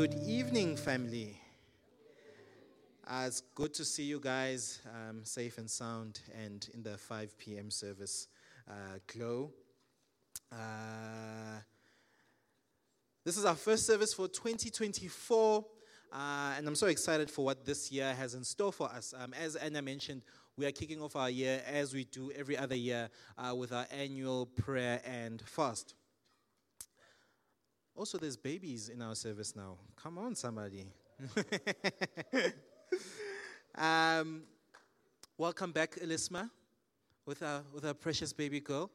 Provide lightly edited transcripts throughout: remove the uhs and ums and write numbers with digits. Good evening, family. It's good to see you guys safe and sound and in the 5 p.m. service glow. This is our first service for 2024, and I'm so excited for what this year has in store for us. As Anna mentioned, we are kicking off our year, as we do every other year, with our annual prayer and fast. Also, there's babies in our service now. Come on, somebody. Welcome back, Elisma, with our precious baby girl.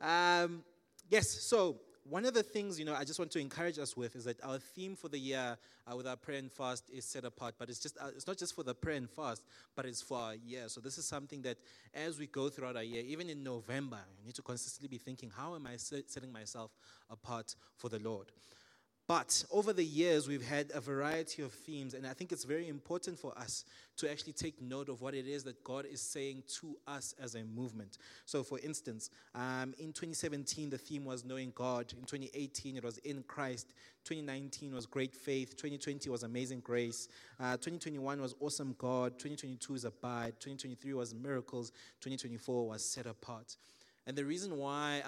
Yes, so one of the things, I just want to encourage us with is that our theme for the year with our prayer and fast is set apart. But it's not just for the prayer and fast, but it's for our year. So this is something that as we go throughout our year, even in November, I need to consistently be thinking, how am I setting myself apart for the Lord? But over the years, we've had a variety of themes, and I think it's very important for us to actually take note of what it is that God is saying to us as a movement. So, for instance, in 2017, the theme was knowing God. In 2018, it was in Christ. 2019 was great faith. 2020 was amazing grace. 2021 was awesome God. 2022 is abide. 2023 was miracles. 2024 was set apart. And the reason why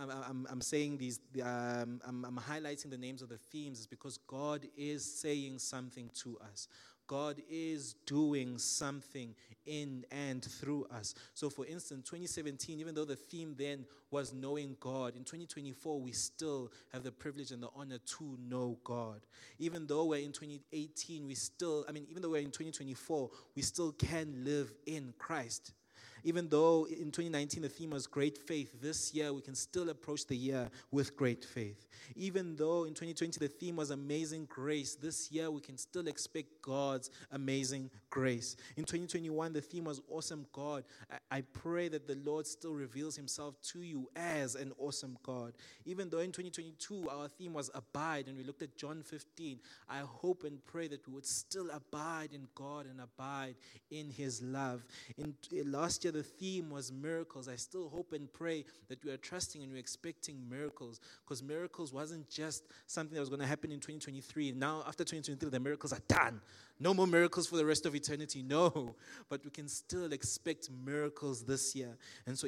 I'm saying these, I'm highlighting the names of the themes is because God is saying something to us. God is doing something in and through us. So for instance, 2017, even though the theme then was knowing God, in 2024 we still have the privilege and the honor to know God. Even though we're in 2018, even though we're in 2024, we still can live in Christ. Even though in 2019 the theme was great faith, this year we can still approach the year with great faith. Even though in 2020 the theme was amazing grace, this year we can still expect God's amazing grace. In 2021 the theme was awesome God. I pray that the Lord still reveals himself to you as an awesome God. Even though in 2022 our theme was abide and we looked at John 15, I hope and pray that we would still abide in God and abide in his love. In last year, the theme was miracles. I still hope and pray that we are trusting and we're expecting miracles, because miracles wasn't just something that was going to happen in 2023. Now, after 2023, the miracles are done. No more miracles for the rest of eternity. No, but we can still expect miracles this year. And so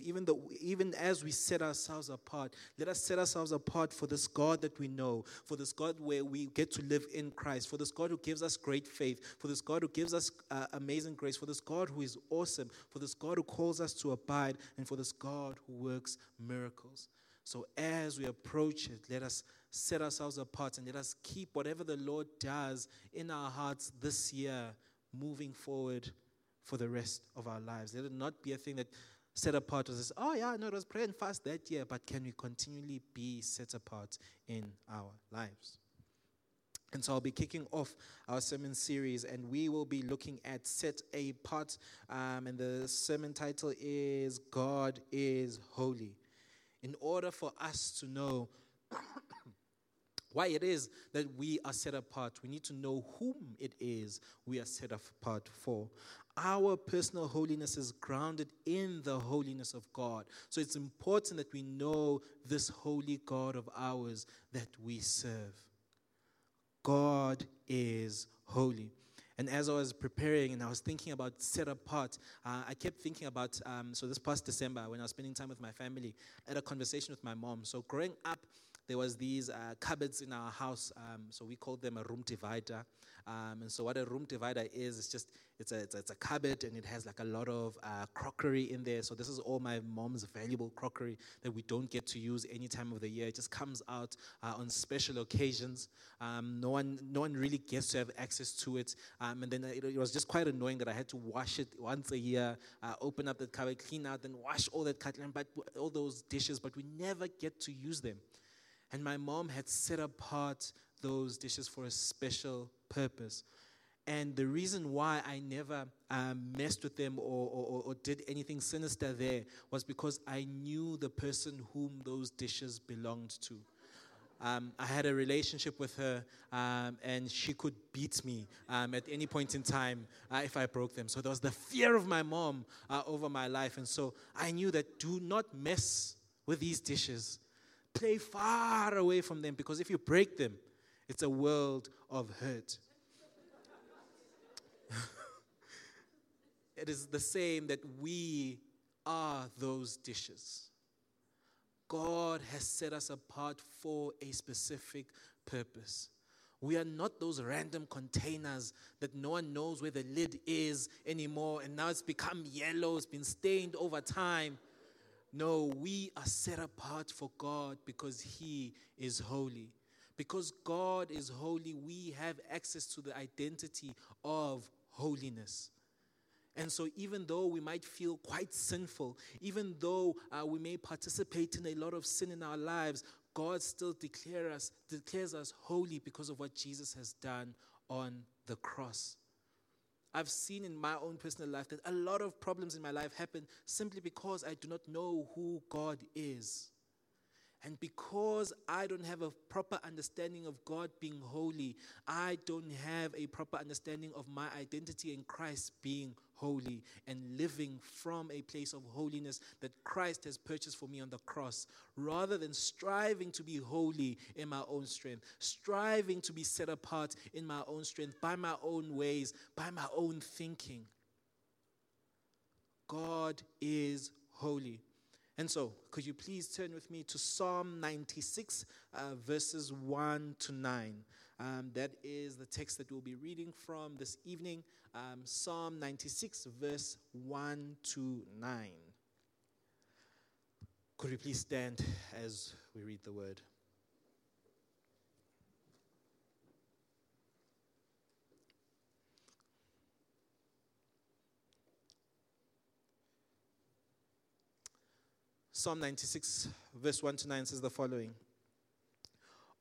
even as we set ourselves apart, let us set ourselves apart for this God that we know, for this God where we get to live in Christ, for this God who gives us great faith, for this God who gives us amazing grace, for this God who is awesome, for this God who calls us to abide, and for this God who works miracles. So as we approach it, let us set ourselves apart and let us keep whatever the Lord does in our hearts this year moving forward for the rest of our lives. Let it not be a thing that set apart was, it was prayer and fast that year, but can we continually be set apart in our lives? And so I'll be kicking off our sermon series, and we will be looking at Set Apart, and the sermon title is God is Holy. In order for us to know why it is that we are set apart, we need to know whom it is we are set apart for. Our personal holiness is grounded in the holiness of God. So it's important that we know this holy God of ours that we serve. God is holy. And as I was preparing and I was thinking about set apart, I kept thinking about, so this past December when I was spending time with my family, I had a conversation with my mom. So growing up, there was these cupboards in our house, so we called them a room divider. And so what a room divider is, it's a cupboard, and it has like a lot of crockery in there. So this is all my mom's valuable crockery that we don't get to use any time of the year. It just comes out on special occasions. No one really gets to have access to it. And then it was just quite annoying that I had to wash it once a year, open up the cupboard, clean out, then wash all that cutlery, but all those dishes, but we never get to use them. And my mom had set apart those dishes for a special purpose. And the reason why I never messed with them or did anything sinister there was because I knew the person whom those dishes belonged to. I had a relationship with her, and she could beat me at any point in time if I broke them. So there was the fear of my mom over my life. And so I knew that do not mess with these dishes. Play far away from them, because if you break them, It's a world of hurt. It is the same that we are those dishes. God has set us apart for a specific purpose. We are not those random containers that no one knows where the lid is anymore, and now it's become yellow, it's been stained over time. No, we are set apart for God because He is holy. Because God is holy, we have access to the identity of holiness. And so even though we might feel quite sinful, even though we may participate in a lot of sin in our lives, God still declares us holy because of what Jesus has done on the cross. I've seen in my own personal life that a lot of problems in my life happen simply because I do not know who God is. And because I don't have a proper understanding of God being holy, I don't have a proper understanding of my identity in Christ being holy and living from a place of holiness that Christ has purchased for me on the cross, rather than striving to be holy in my own strength, striving to be set apart in my own strength, by my own ways, by my own thinking. God is holy. And so, could you please turn with me to Psalm 96, verses 1 to 9. That is the text that we'll be reading from this evening. Psalm 96, verse 1 to 9. Could you please stand as we read the word? Psalm 96, verse 1 to 9 says the following.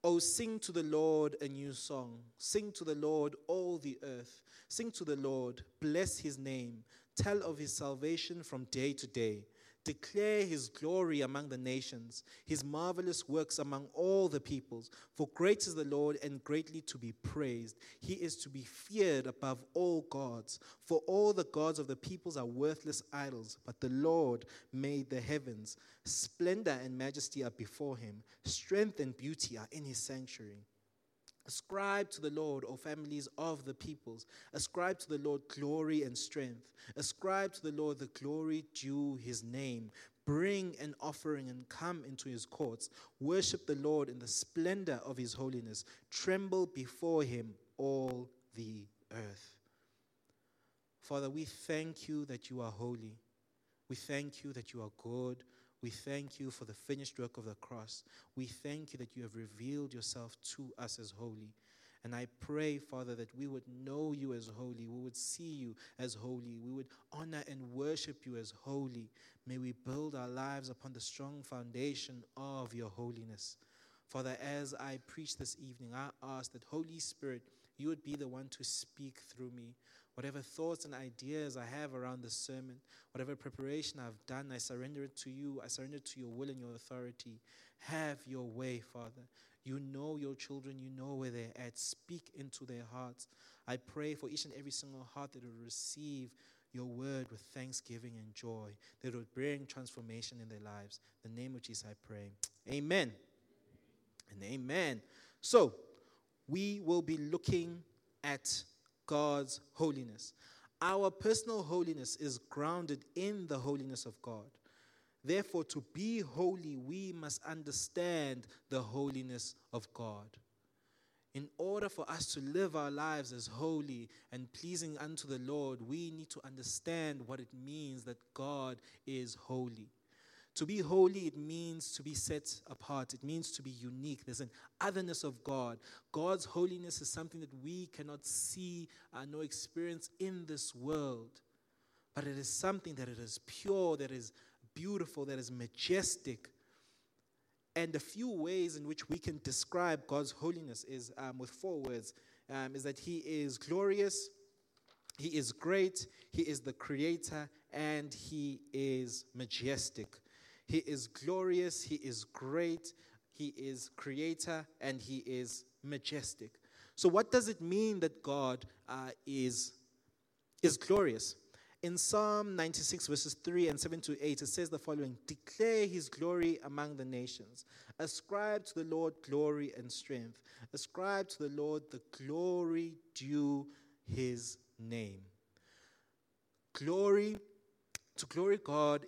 Oh, sing to the Lord a new song. Sing to the Lord, all the earth. Sing to the Lord, bless his name. Tell of his salvation from day to day. Declare his glory among the nations, his marvelous works among all the peoples. For great is the Lord and greatly to be praised. He is to be feared above all gods. For all the gods of the peoples are worthless idols, but the Lord made the heavens. Splendor and majesty are before him. Strength and beauty are in his sanctuary. Ascribe to the Lord, O families of the peoples. Ascribe to the Lord glory and strength. Ascribe to the Lord the glory due his name. Bring an offering and come into his courts. Worship the Lord in the splendor of his holiness. Tremble before him, all the earth. Father, we thank you that you are holy. We thank you that you are good. We thank you for the finished work of the cross. We thank you that you have revealed yourself to us as holy. And I pray, Father, that we would know you as holy. We would see you as holy. We would honor and worship you as holy. May we build our lives upon the strong foundation of your holiness. Father, as I preach this evening, I ask that, Holy Spirit, you would be the one to speak through me. Whatever thoughts and ideas I have around this sermon, whatever preparation I've done, I surrender it to you. I surrender it to your will and your authority. Have your way, Father. You know your children. You know where they're at. Speak into their hearts. I pray for each and every single heart that will receive your word with thanksgiving and joy, that it will bring transformation in their lives. In the name of Jesus, I pray. Amen. And amen. So, we will be looking at God's holiness. Our personal holiness is grounded in the holiness of God. Therefore, to be holy, we must understand the holiness of God. In order for us to live our lives as holy and pleasing unto the Lord, we need to understand what it means that God is holy. To be holy, it means to be set apart. It means to be unique. There's an otherness of God. God's holiness is something that we cannot see nor experience in this world. But it is something that it is pure, that is beautiful, that is majestic. And a few ways in which we can describe God's holiness is with four words. Is that he is glorious, he is great, he is the creator, and he is majestic. He is glorious, he is great, he is creator, and he is majestic. So what does it mean that God is glorious? In Psalm 96, verses 3 and 7 to 8, it says the following: Declare his glory among the nations. Ascribe to the Lord glory and strength. Ascribe to the Lord the glory due his name. Glory God.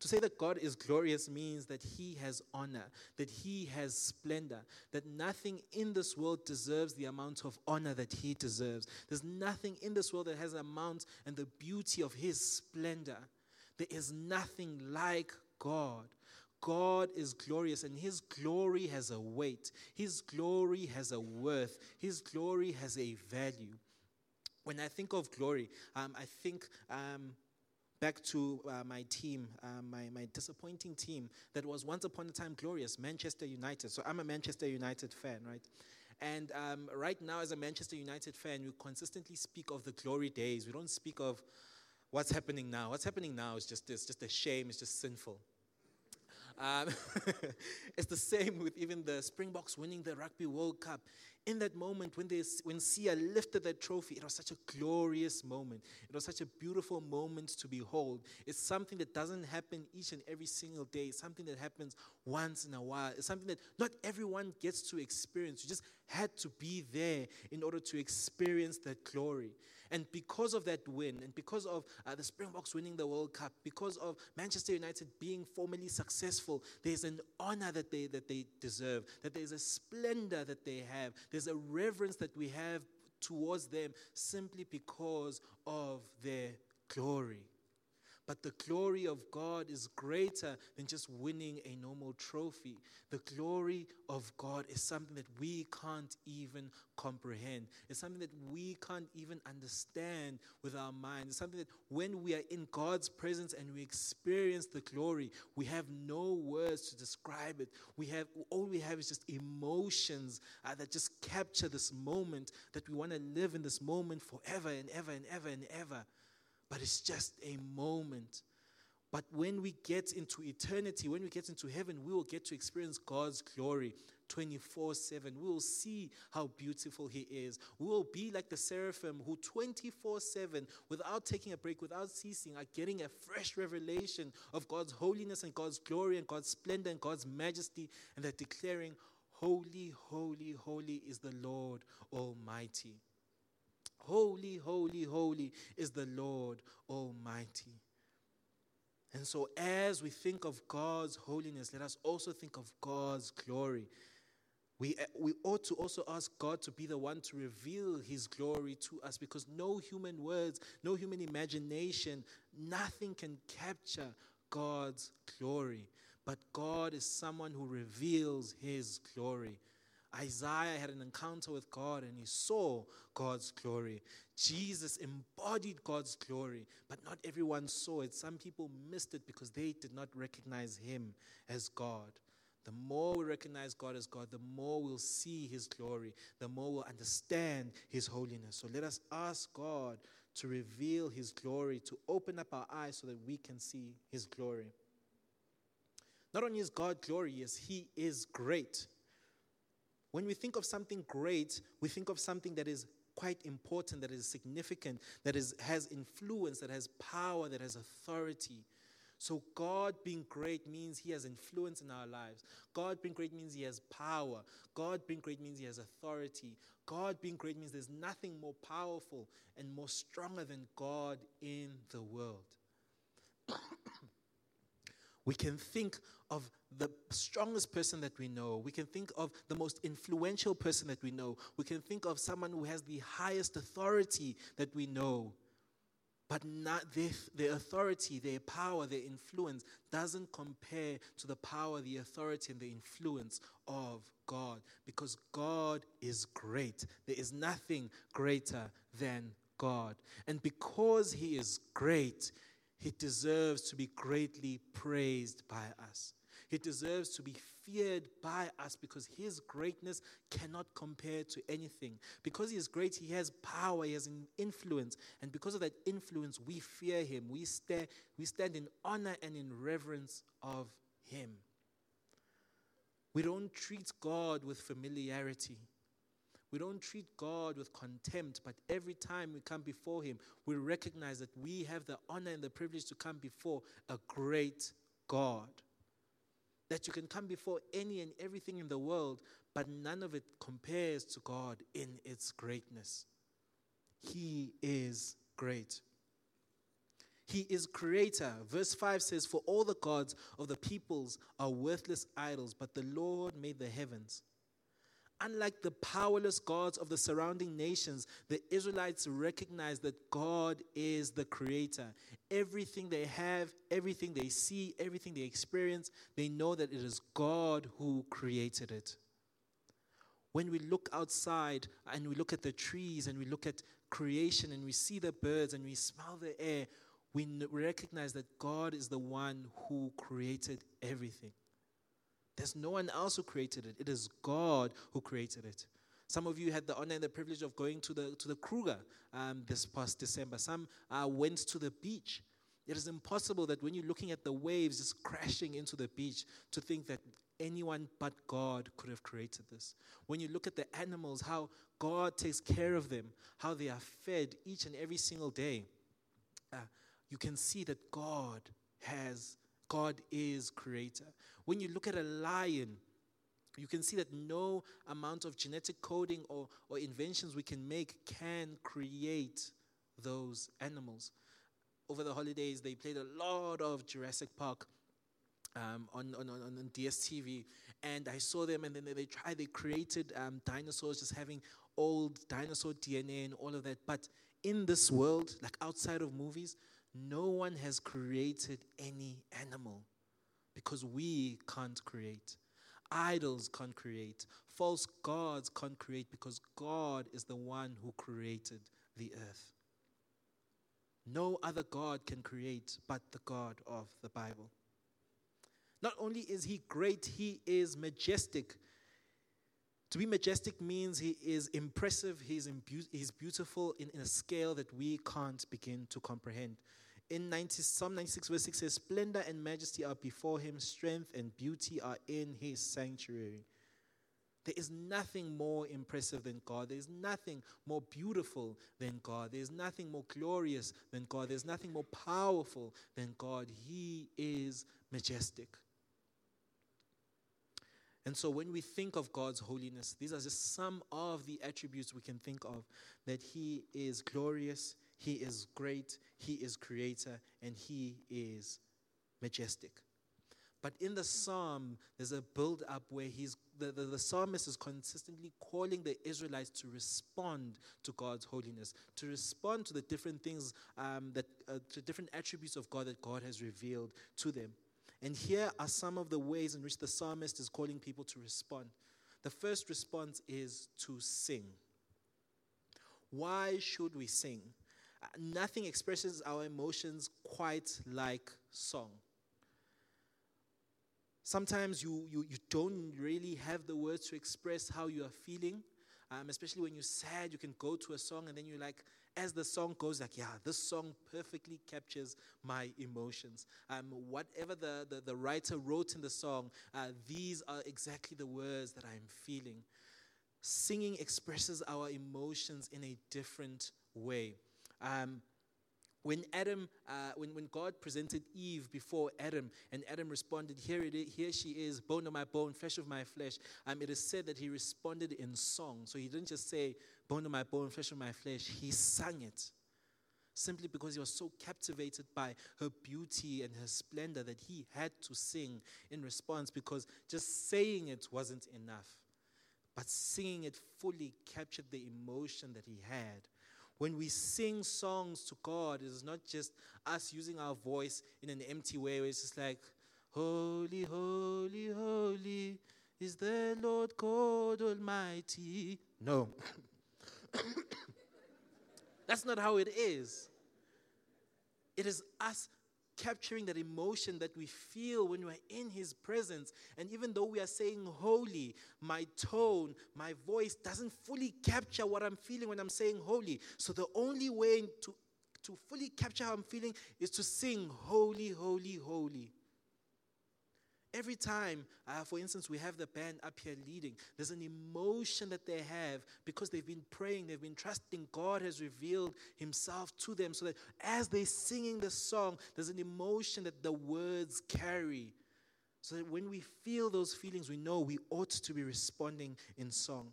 To say that God is glorious means that he has honor, that he has splendor, that nothing in this world deserves the amount of honor that he deserves. There's nothing in this world that has an amount and the beauty of his splendor. There is nothing like God. God is glorious, and his glory has a weight. His glory has a worth. His glory has a value. When I think of glory, I think... back to my team, my disappointing team that was once upon a time glorious, Manchester United. So I'm a Manchester United fan, right? And right now as a Manchester United fan, we consistently speak of the glory days. We don't speak of what's happening now. What's happening now is just this, just a shame. It's just sinful. It's the same with even the Springboks winning the Rugby World Cup. In that moment when Siya lifted that trophy, it was such a glorious moment. It was such a beautiful moment to behold. It's something that doesn't happen each and every single day. It's something that happens once in a while. It's something that not everyone gets to experience. You just had to be there in order to experience that glory. And because of that win, and because of the Springboks winning the World Cup, because of Manchester United being formally successful, there's an honor that they deserve, that there's a splendor that they have, there's a reverence that we have towards them simply because of their glory. But the glory of God is greater than just winning a normal trophy. The glory of God is something that we can't even comprehend. It's something that we can't even understand with our minds. It's something that when we are in God's presence and we experience the glory, we have no words to describe it. All we have is just emotions that just capture this moment, that we want to live in this moment forever and ever and ever and ever. But it's just a moment. But when we get into eternity, when we get into heaven, we will get to experience God's glory 24/7. We will see how beautiful he is. We will be like the seraphim who 24/7, without taking a break, without ceasing, are getting a fresh revelation of God's holiness and God's glory and God's splendor and God's majesty. And they're declaring, holy, holy, holy is the Lord Almighty. Holy, holy, holy is the Lord Almighty. And so as we think of God's holiness, let us also think of God's glory. We ought to also ask God to be the one to reveal his glory to us, because no human words, no human imagination, nothing can capture God's glory. But God is someone who reveals his glory. Isaiah had an encounter with God and he saw God's glory. Jesus embodied God's glory, but not everyone saw it. Some people missed it because they did not recognize him as God. The more we recognize God as God, the more we'll see his glory, the more we'll understand his holiness. So let us ask God to reveal his glory, to open up our eyes so that we can see his glory. Not only is God glorious, he is great. When we think of something great, we think of something that is quite important, that is significant, that has influence, that has power, that has authority. So God being great means he has influence in our lives. God being great means he has power. God being great means he has authority. God being great means there's nothing more powerful and more stronger than God in the world. We can think of the strongest person that we know. We can think of the most influential person that we know. We can think of someone who has the highest authority that we know. But not their authority, their power, their influence doesn't compare to the power, the authority, and the influence of God. Because God is great. There is nothing greater than God. And because he is great, he deserves to be greatly praised by us. He deserves to be feared by us because his greatness cannot compare to anything. Because he is great, he has power, he has an influence. And because of that influence, we fear him. We stand in honor and in reverence of him. We don't treat God with familiarity. We don't treat God with contempt, but every time we come before him, we recognize that we have the honor and the privilege to come before a great God. That you can come before any and everything in the world, but none of it compares to God in its greatness. He is great. He is creator. Verse 5 says, "For all the gods of the peoples are worthless idols, but the Lord made the heavens." Unlike the powerless gods of the surrounding nations, the Israelites recognize that God is the creator. Everything they have, everything they see, everything they experience, they know that it is God who created it. When we look outside and we look at the trees and we look at creation and we see the birds and we smell the air, we recognize that God is the one who created everything. There's no one else who created it. It is God who created it. Some of you had the honor and the privilege of going to the Kruger this past December. Some went to the beach. It is impossible that when you're looking at the waves just crashing into the beach to think that anyone but God could have created this. When you look at the animals, how God takes care of them, how they are fed each and every single day, you can see that God is creator. When you look at a lion, you can see that no amount of genetic coding or inventions we can make can create those animals. Over the holidays, they played a lot of Jurassic Park on DSTV, and I saw them, and then they created dinosaurs, just having old dinosaur DNA and all of that. But in this world, like outside of movies, no one has created any animal because we can't create. Idols can't create. False gods can't create because God is the one who created the earth. No other God can create but the God of the Bible. Not only is he great, he is majestic. To be majestic means he is impressive, he is beautiful in a scale that we can't begin to comprehend. In Psalm 96 verse 6 says, "Splendor and majesty are before him, strength and beauty are in his sanctuary." There is nothing more impressive than God. There is nothing more beautiful than God. There is nothing more glorious than God. There is nothing more powerful than God. He is majestic. And so when we think of God's holiness, these are just some of the attributes we can think of, that he is glorious, he is great, he is creator, and he is majestic. But in the psalm, there's a build-up where the psalmist is consistently calling the Israelites to respond to God's holiness, to respond to the different things, to different attributes of God that God has revealed to them. And here are some of the ways in which the psalmist is calling people to respond. The first response is to sing. Why should we sing? Nothing expresses our emotions quite like song. Sometimes you don't really have the words to express how you are feeling. Especially when you're sad, you can go to a song and then you're like, as the song goes, like, yeah, this song perfectly captures my emotions. Whatever the writer wrote in the song, these are exactly the words that I'm feeling. Singing expresses our emotions in a different way. When God presented Eve before Adam, and Adam responded, "Here she is, bone of my bone, flesh of my flesh," it is said that he responded in song. So he didn't just say, "Bone of my bone, flesh of my flesh." He sang it, simply because he was so captivated by her beauty and her splendor that he had to sing in response, because just saying it wasn't enough. But singing it fully captured the emotion that he had. When we sing songs to God, it is not just us using our voice in an empty way where it's just like, "Holy, holy, holy is the Lord God Almighty." No. That's not how it is. It is us capturing that emotion that we feel when we're in his presence. And even though we are saying holy, my tone, my voice doesn't fully capture what I'm feeling when I'm saying holy. So the only way to fully capture how I'm feeling is to sing holy, holy, holy. Every time, for instance, we have the band up here leading, there's an emotion that they have because they've been praying, they've been trusting, God has revealed himself to them, so that as they're singing the song, there's an emotion that the words carry. So that when we feel those feelings, we know we ought to be responding in song.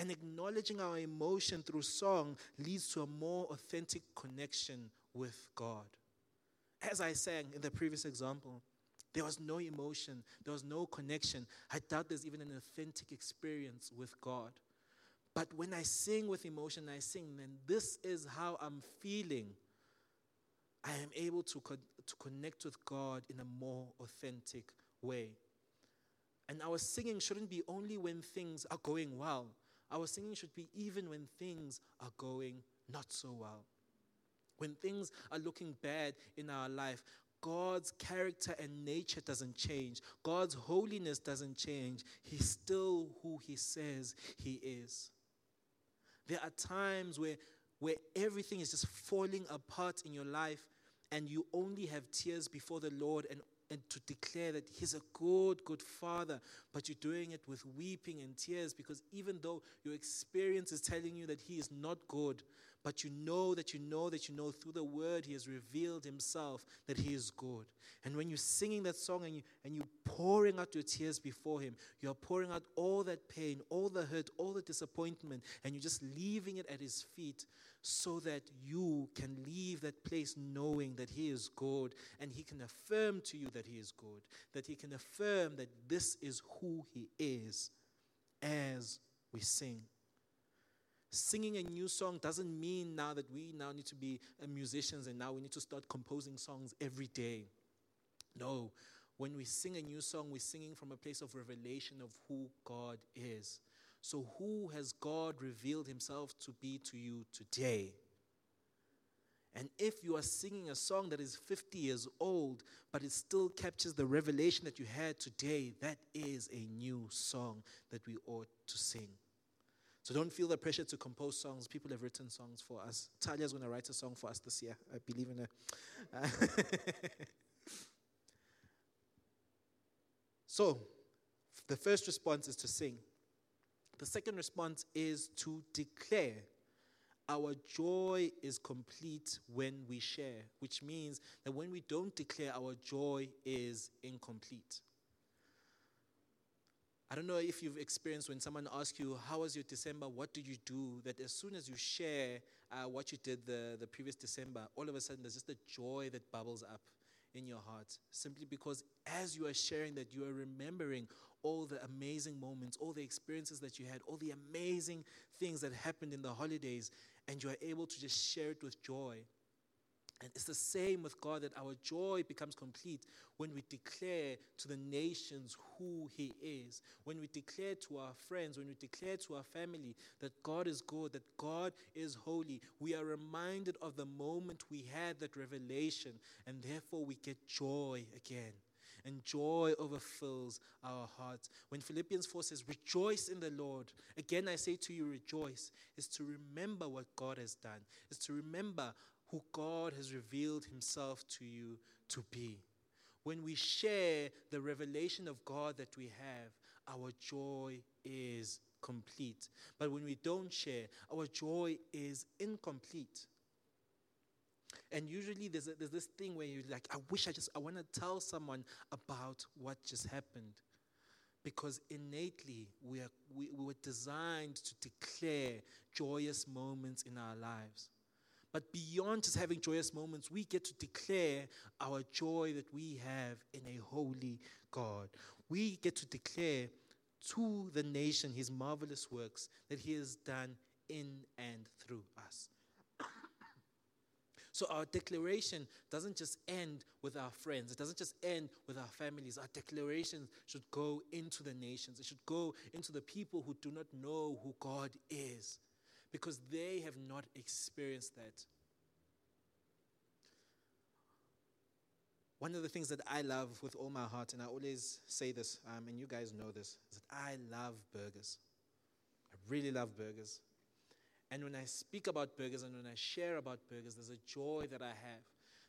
And acknowledging our emotion through song leads to a more authentic connection with God. As I sang in the previous example, there was no emotion, there was no connection. I doubt there's even an authentic experience with God. But when I sing with emotion, I sing, then this is how I'm feeling. I am able to connect with God in a more authentic way. And our singing shouldn't be only when things are going well. Our singing should be even when things are going not so well. When things are looking bad in our life, God's character and nature doesn't change. God's holiness doesn't change. He's still who he says he is. There are times where everything is just falling apart in your life, and you only have tears before the Lord and to declare that he's a good, good father, but you're doing it with weeping and tears, because even though your experience is telling you that he is not good, but you know through the word he has revealed himself that he is good. And when you're singing that song and you're pouring out your tears before him, you're pouring out all that pain, all the hurt, all the disappointment, and you're just leaving it at his feet so that you can leave that place knowing that he is good, and he can affirm to you that he is good, that he can affirm that this is who he is as we sing. Singing a new song doesn't mean now that we now need to be musicians and now we need to start composing songs every day. No, when we sing a new song, we're singing from a place of revelation of who God is. So who has God revealed himself to be to you today? And if you are singing a song that is 50 years old, but it still captures the revelation that you had today, that is a new song that we ought to sing. So don't feel the pressure to compose songs. People have written songs for us. Talia's going to write a song for us this year. I believe in her. So, the first response is to sing. The second response is to declare. Our joy is complete when we share, which means that when we don't declare, our joy is incomplete. I don't know if you've experienced when someone asks you, how was your December, what did you do? That as soon as you share what you did the previous December, all of a sudden there's just a joy that bubbles up in your heart. Simply because as you are sharing that, you are remembering all the amazing moments, all the experiences that you had, all the amazing things that happened in the holidays, and you are able to just share it with joy. And it's the same with God, that our joy becomes complete when we declare to the nations who he is, when we declare to our friends, when we declare to our family that God is good, that God is holy. We are reminded of the moment we had that revelation, and therefore we get joy again. And joy overfills our hearts. When Philippians 4 says, rejoice in the Lord. Again, I say to you, rejoice. It's to remember what God has done. It's to remember who God has revealed himself to you to be. When we share the revelation of God that we have, our joy is complete. But when we don't share, our joy is incomplete. And usually there's this thing where you're like, I want to tell someone about what just happened. Because innately we were designed to declare joyous moments in our lives. But beyond just having joyous moments, we get to declare our joy that we have in a holy God. We get to declare to the nation his marvelous works that he has done in and through us. So our declaration doesn't just end with our friends. It doesn't just end with our families. Our declaration should go into the nations. It should go into the people who do not know who God is, because they have not experienced that. One of the things that I love with all my heart, and I always say this, and you guys know this, is that I love burgers. I really love burgers. And when I speak about burgers and when I share about burgers, there's a joy that I have.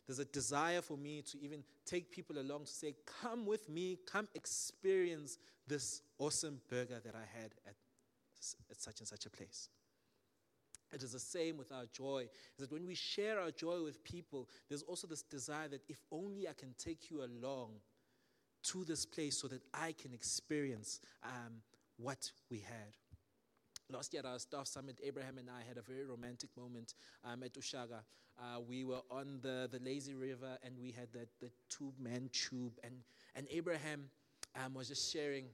There's a desire for me to even take people along to say, come with me, come experience this awesome burger that I had at such and such a place. It is the same with our joy, is that when we share our joy with people, there's also this desire that if only I can take you along to this place so that I can experience what we had. Last year at our staff summit, Abraham and I had a very romantic moment at Ushaga. We were on the lazy river, and we had the two-man tube. And Abraham was just sharing.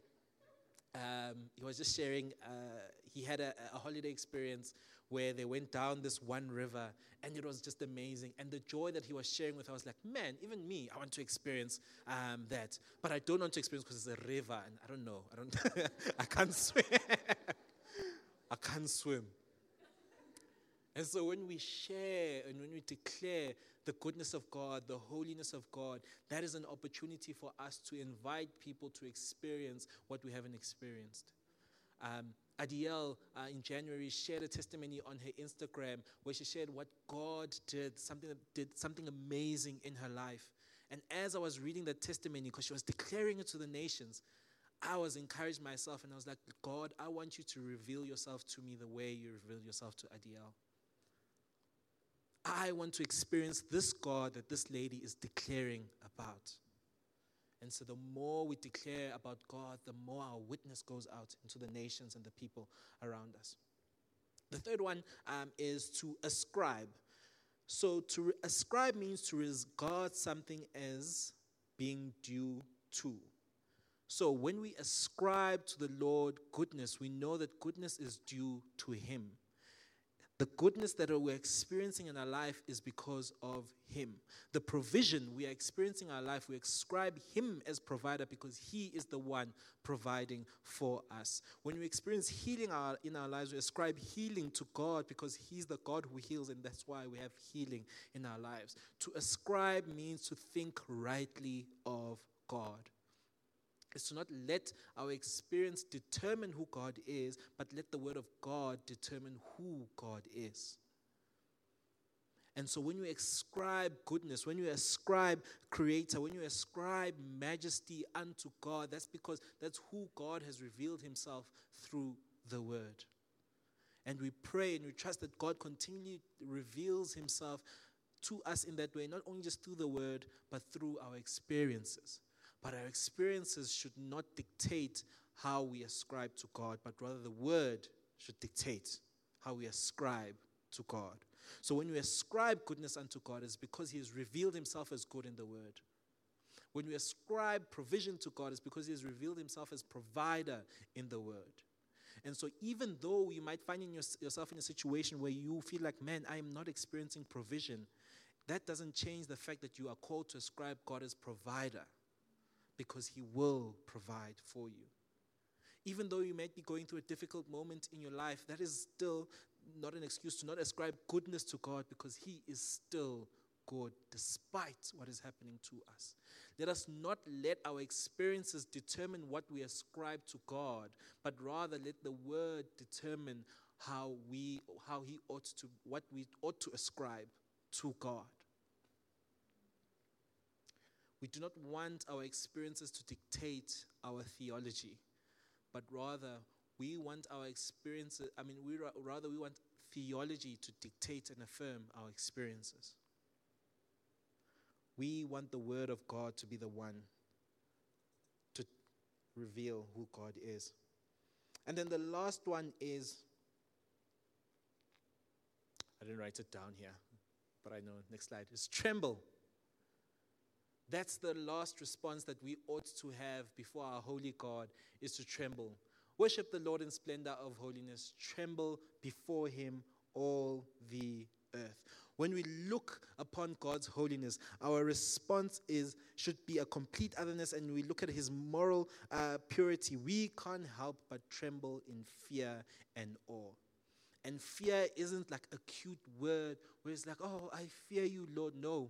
He had a holiday experience where they went down this one river, and it was just amazing. And the joy that he was sharing with us, I was like, man, even me, I want to experience that. But I don't want to experience because it's a river, and I don't know. I can't swim. I can't swim. And so when we share and when we declare the goodness of God, the holiness of God, that is an opportunity for us to invite people to experience what we haven't experienced. Adiel, in January, shared a testimony on her Instagram where she shared what God did something amazing in her life. And as I was reading that testimony, because she was declaring it to the nations, I was encouraged myself, and I was like, God, I want you to reveal yourself to me the way you revealed yourself to Adiel. I want to experience this God that this lady is declaring about. And so the more we declare about God, the more our witness goes out into the nations and the people around us. The third one is to ascribe. So to ascribe means to regard something as being due to. So when we ascribe to the Lord goodness, we know that goodness is due to Him. The goodness that we're experiencing in our life is because of Him. The provision we are experiencing in our life, we ascribe Him as provider because He is the one providing for us. When we experience healing in our lives, we ascribe healing to God because He's the God who heals, and that's why we have healing in our lives. To ascribe means to think rightly of God. It's to not let our experience determine who God is, but let the word of God determine who God is. And so when you ascribe goodness, when you ascribe creator, when you ascribe majesty unto God, that's because that's who God has revealed Himself through the word. And we pray and we trust that God continually reveals Himself to us in that way, not only just through the word, but through our experiences. But our experiences should not dictate how we ascribe to God, but rather the word should dictate how we ascribe to God. So when we ascribe goodness unto God, it's because He has revealed Himself as good in the word. When we ascribe provision to God, it's because He has revealed Himself as provider in the word. And so even though you might find yourself in a situation where you feel like, man, I am not experiencing provision, that doesn't change the fact that you are called to ascribe God as provider, because He will provide for you. Even though you might be going through a difficult moment in your life, that is still not an excuse to not ascribe goodness to God, because He is still good despite what is happening to us. Let us not let our experiences determine what we ascribe to God, but rather let the word determine what we ought to ascribe to God. We do not want our experiences to dictate our theology, but rather we want theology to dictate and affirm our experiences. We want the word of God to be the one to reveal who God is. And then the last one is, I didn't write it down here, but I know, next slide, is tremble. That's the last response that we ought to have before our holy God, is to tremble. Worship the Lord in splendor of holiness. Tremble before Him, all the earth. When we look upon God's holiness, our response should be a complete otherness, and we look at His moral purity. We can't help but tremble in fear and awe. And fear isn't like a cute word where it's like, oh, I fear you, Lord. No.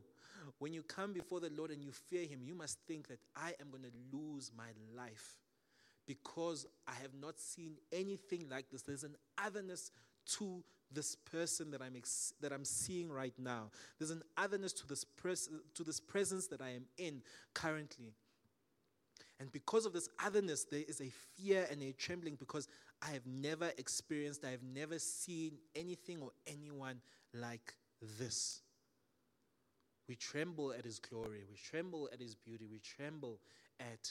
When you come before the Lord and you fear Him, you must think that I am going to lose my life because I have not seen anything like this. There's an otherness to this person that I'm seeing right now. There's an otherness to this presence that I am in currently. And because of this otherness, there is a fear and a trembling because I have never experienced, I have never seen anything or anyone like this. We tremble at his glory. We tremble at his beauty. We tremble at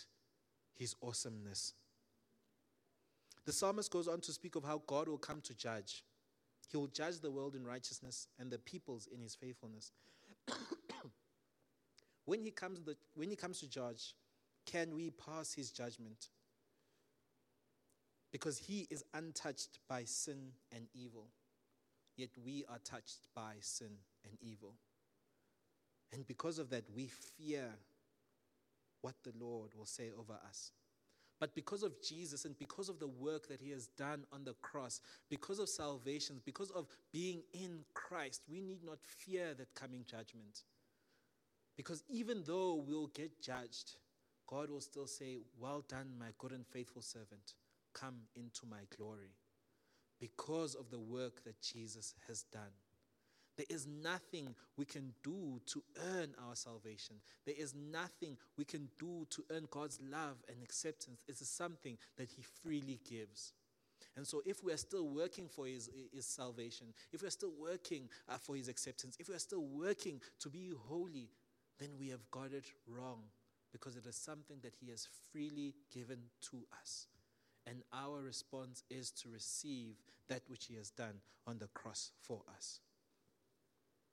his awesomeness. The psalmist goes on to speak of how God will come to judge. He will judge the world in righteousness and the peoples in his faithfulness. When he comes to judge, can we pass his judgment? Because he is untouched by sin and evil, yet we are touched by sin and evil. And because of that, we fear what the Lord will say over us. But because of Jesus and because of the work that he has done on the cross, because of salvation, because of being in Christ, we need not fear that coming judgment. Because even though we'll get judged, God will still say, "Well done, my good and faithful servant. Come into my glory," because of the work that Jesus has done. There is nothing we can do to earn our salvation. There is nothing we can do to earn God's love and acceptance. It is something that he freely gives. And so if we are still working for his salvation, if we are still working for his acceptance, if we are still working to be holy, then we have got it wrong, because it is something that he has freely given to us. And our response is to receive that which he has done on the cross for us.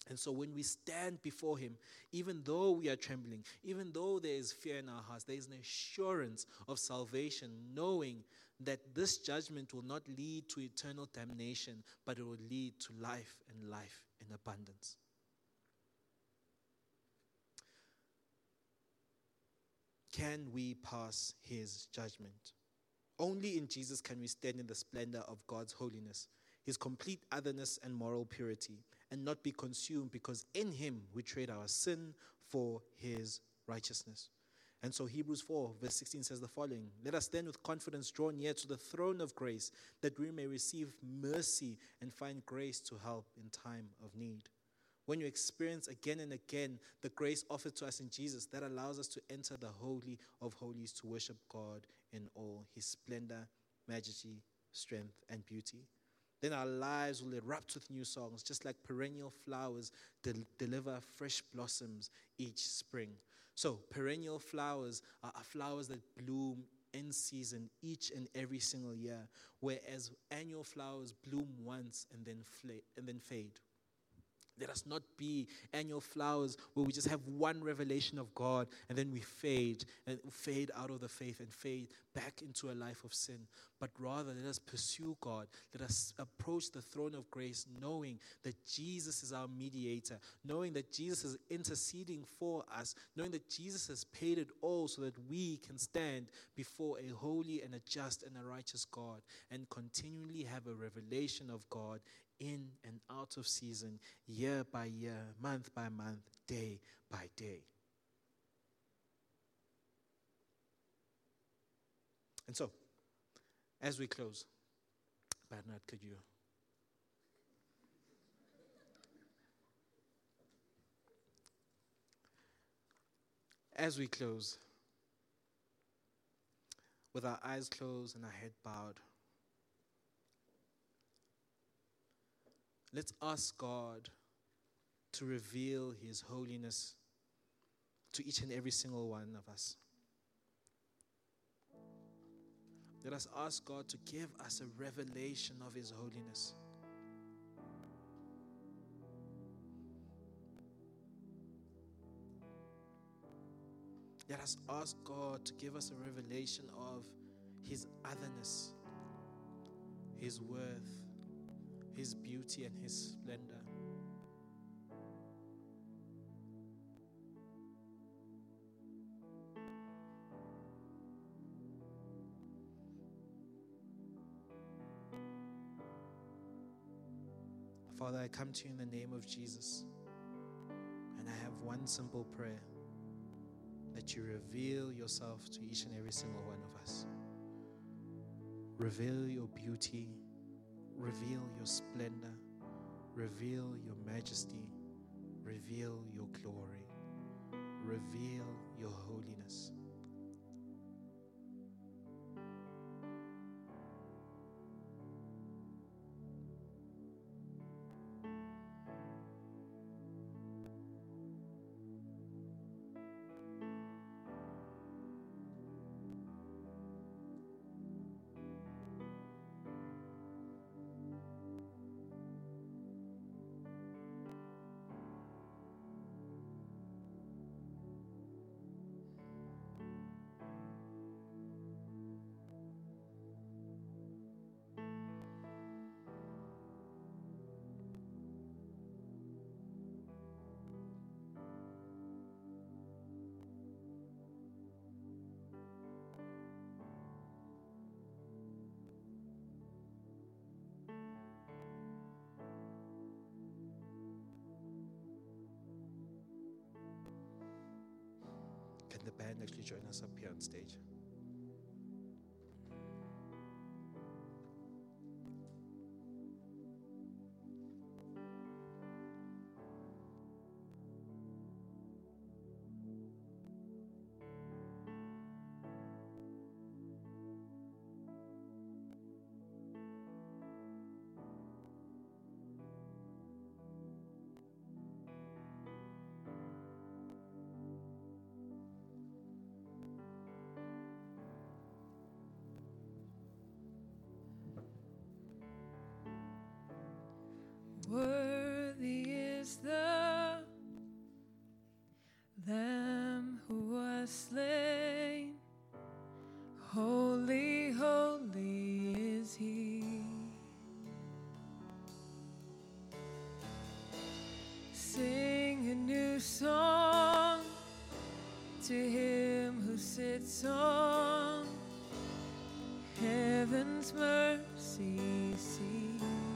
And so when we stand before him, even though we are trembling, even though there is fear in our hearts, there is an assurance of salvation, knowing that this judgment will not lead to eternal damnation, but it will lead to life, and life in abundance. Can we pass his judgment? Only in Jesus can we stand in the splendor of God's holiness, his complete otherness and moral purity, and not be consumed, because in him we trade our sin for his righteousness. And so Hebrews 4 verse 16 says the following: "Let us then with confidence draw near to the throne of grace, that we may receive mercy and find grace to help in time of need." When you experience again and again the grace offered to us in Jesus, that allows us to enter the Holy of Holies to worship God in all his splendor, majesty, strength, and beauty. Then our lives will erupt with new songs, just like perennial flowers deliver fresh blossoms each spring. So perennial flowers are flowers that bloom in season each and every single year, whereas annual flowers bloom once and then fade. Let us not be annual flowers where we just have one revelation of God and then we fade out of the faith and fade back into a life of sin. But rather, let us pursue God. Let us approach the throne of grace, knowing that Jesus is our mediator, knowing that Jesus is interceding for us, knowing that Jesus has paid it all so that we can stand before a holy and a just and a righteous God, and continually have a revelation of God in and out of season, year by year, month by month, day by day. And so, as we close, Bernard, could you? As we close, with our eyes closed and our head bowed, let's ask God to reveal his holiness to each and every single one of us. Let us ask God to give us a revelation of his holiness. Let us ask God to give us a revelation of his otherness, his worth, his beauty, and his splendor. Father, I come to you in the name of Jesus, and I have one simple prayer: that you reveal yourself to each and every single one of us. Reveal your beauty, reveal your splendor, reveal your majesty, reveal your glory, reveal your holiness. The band actually join us up here on stage. Song, heaven's mercy sing.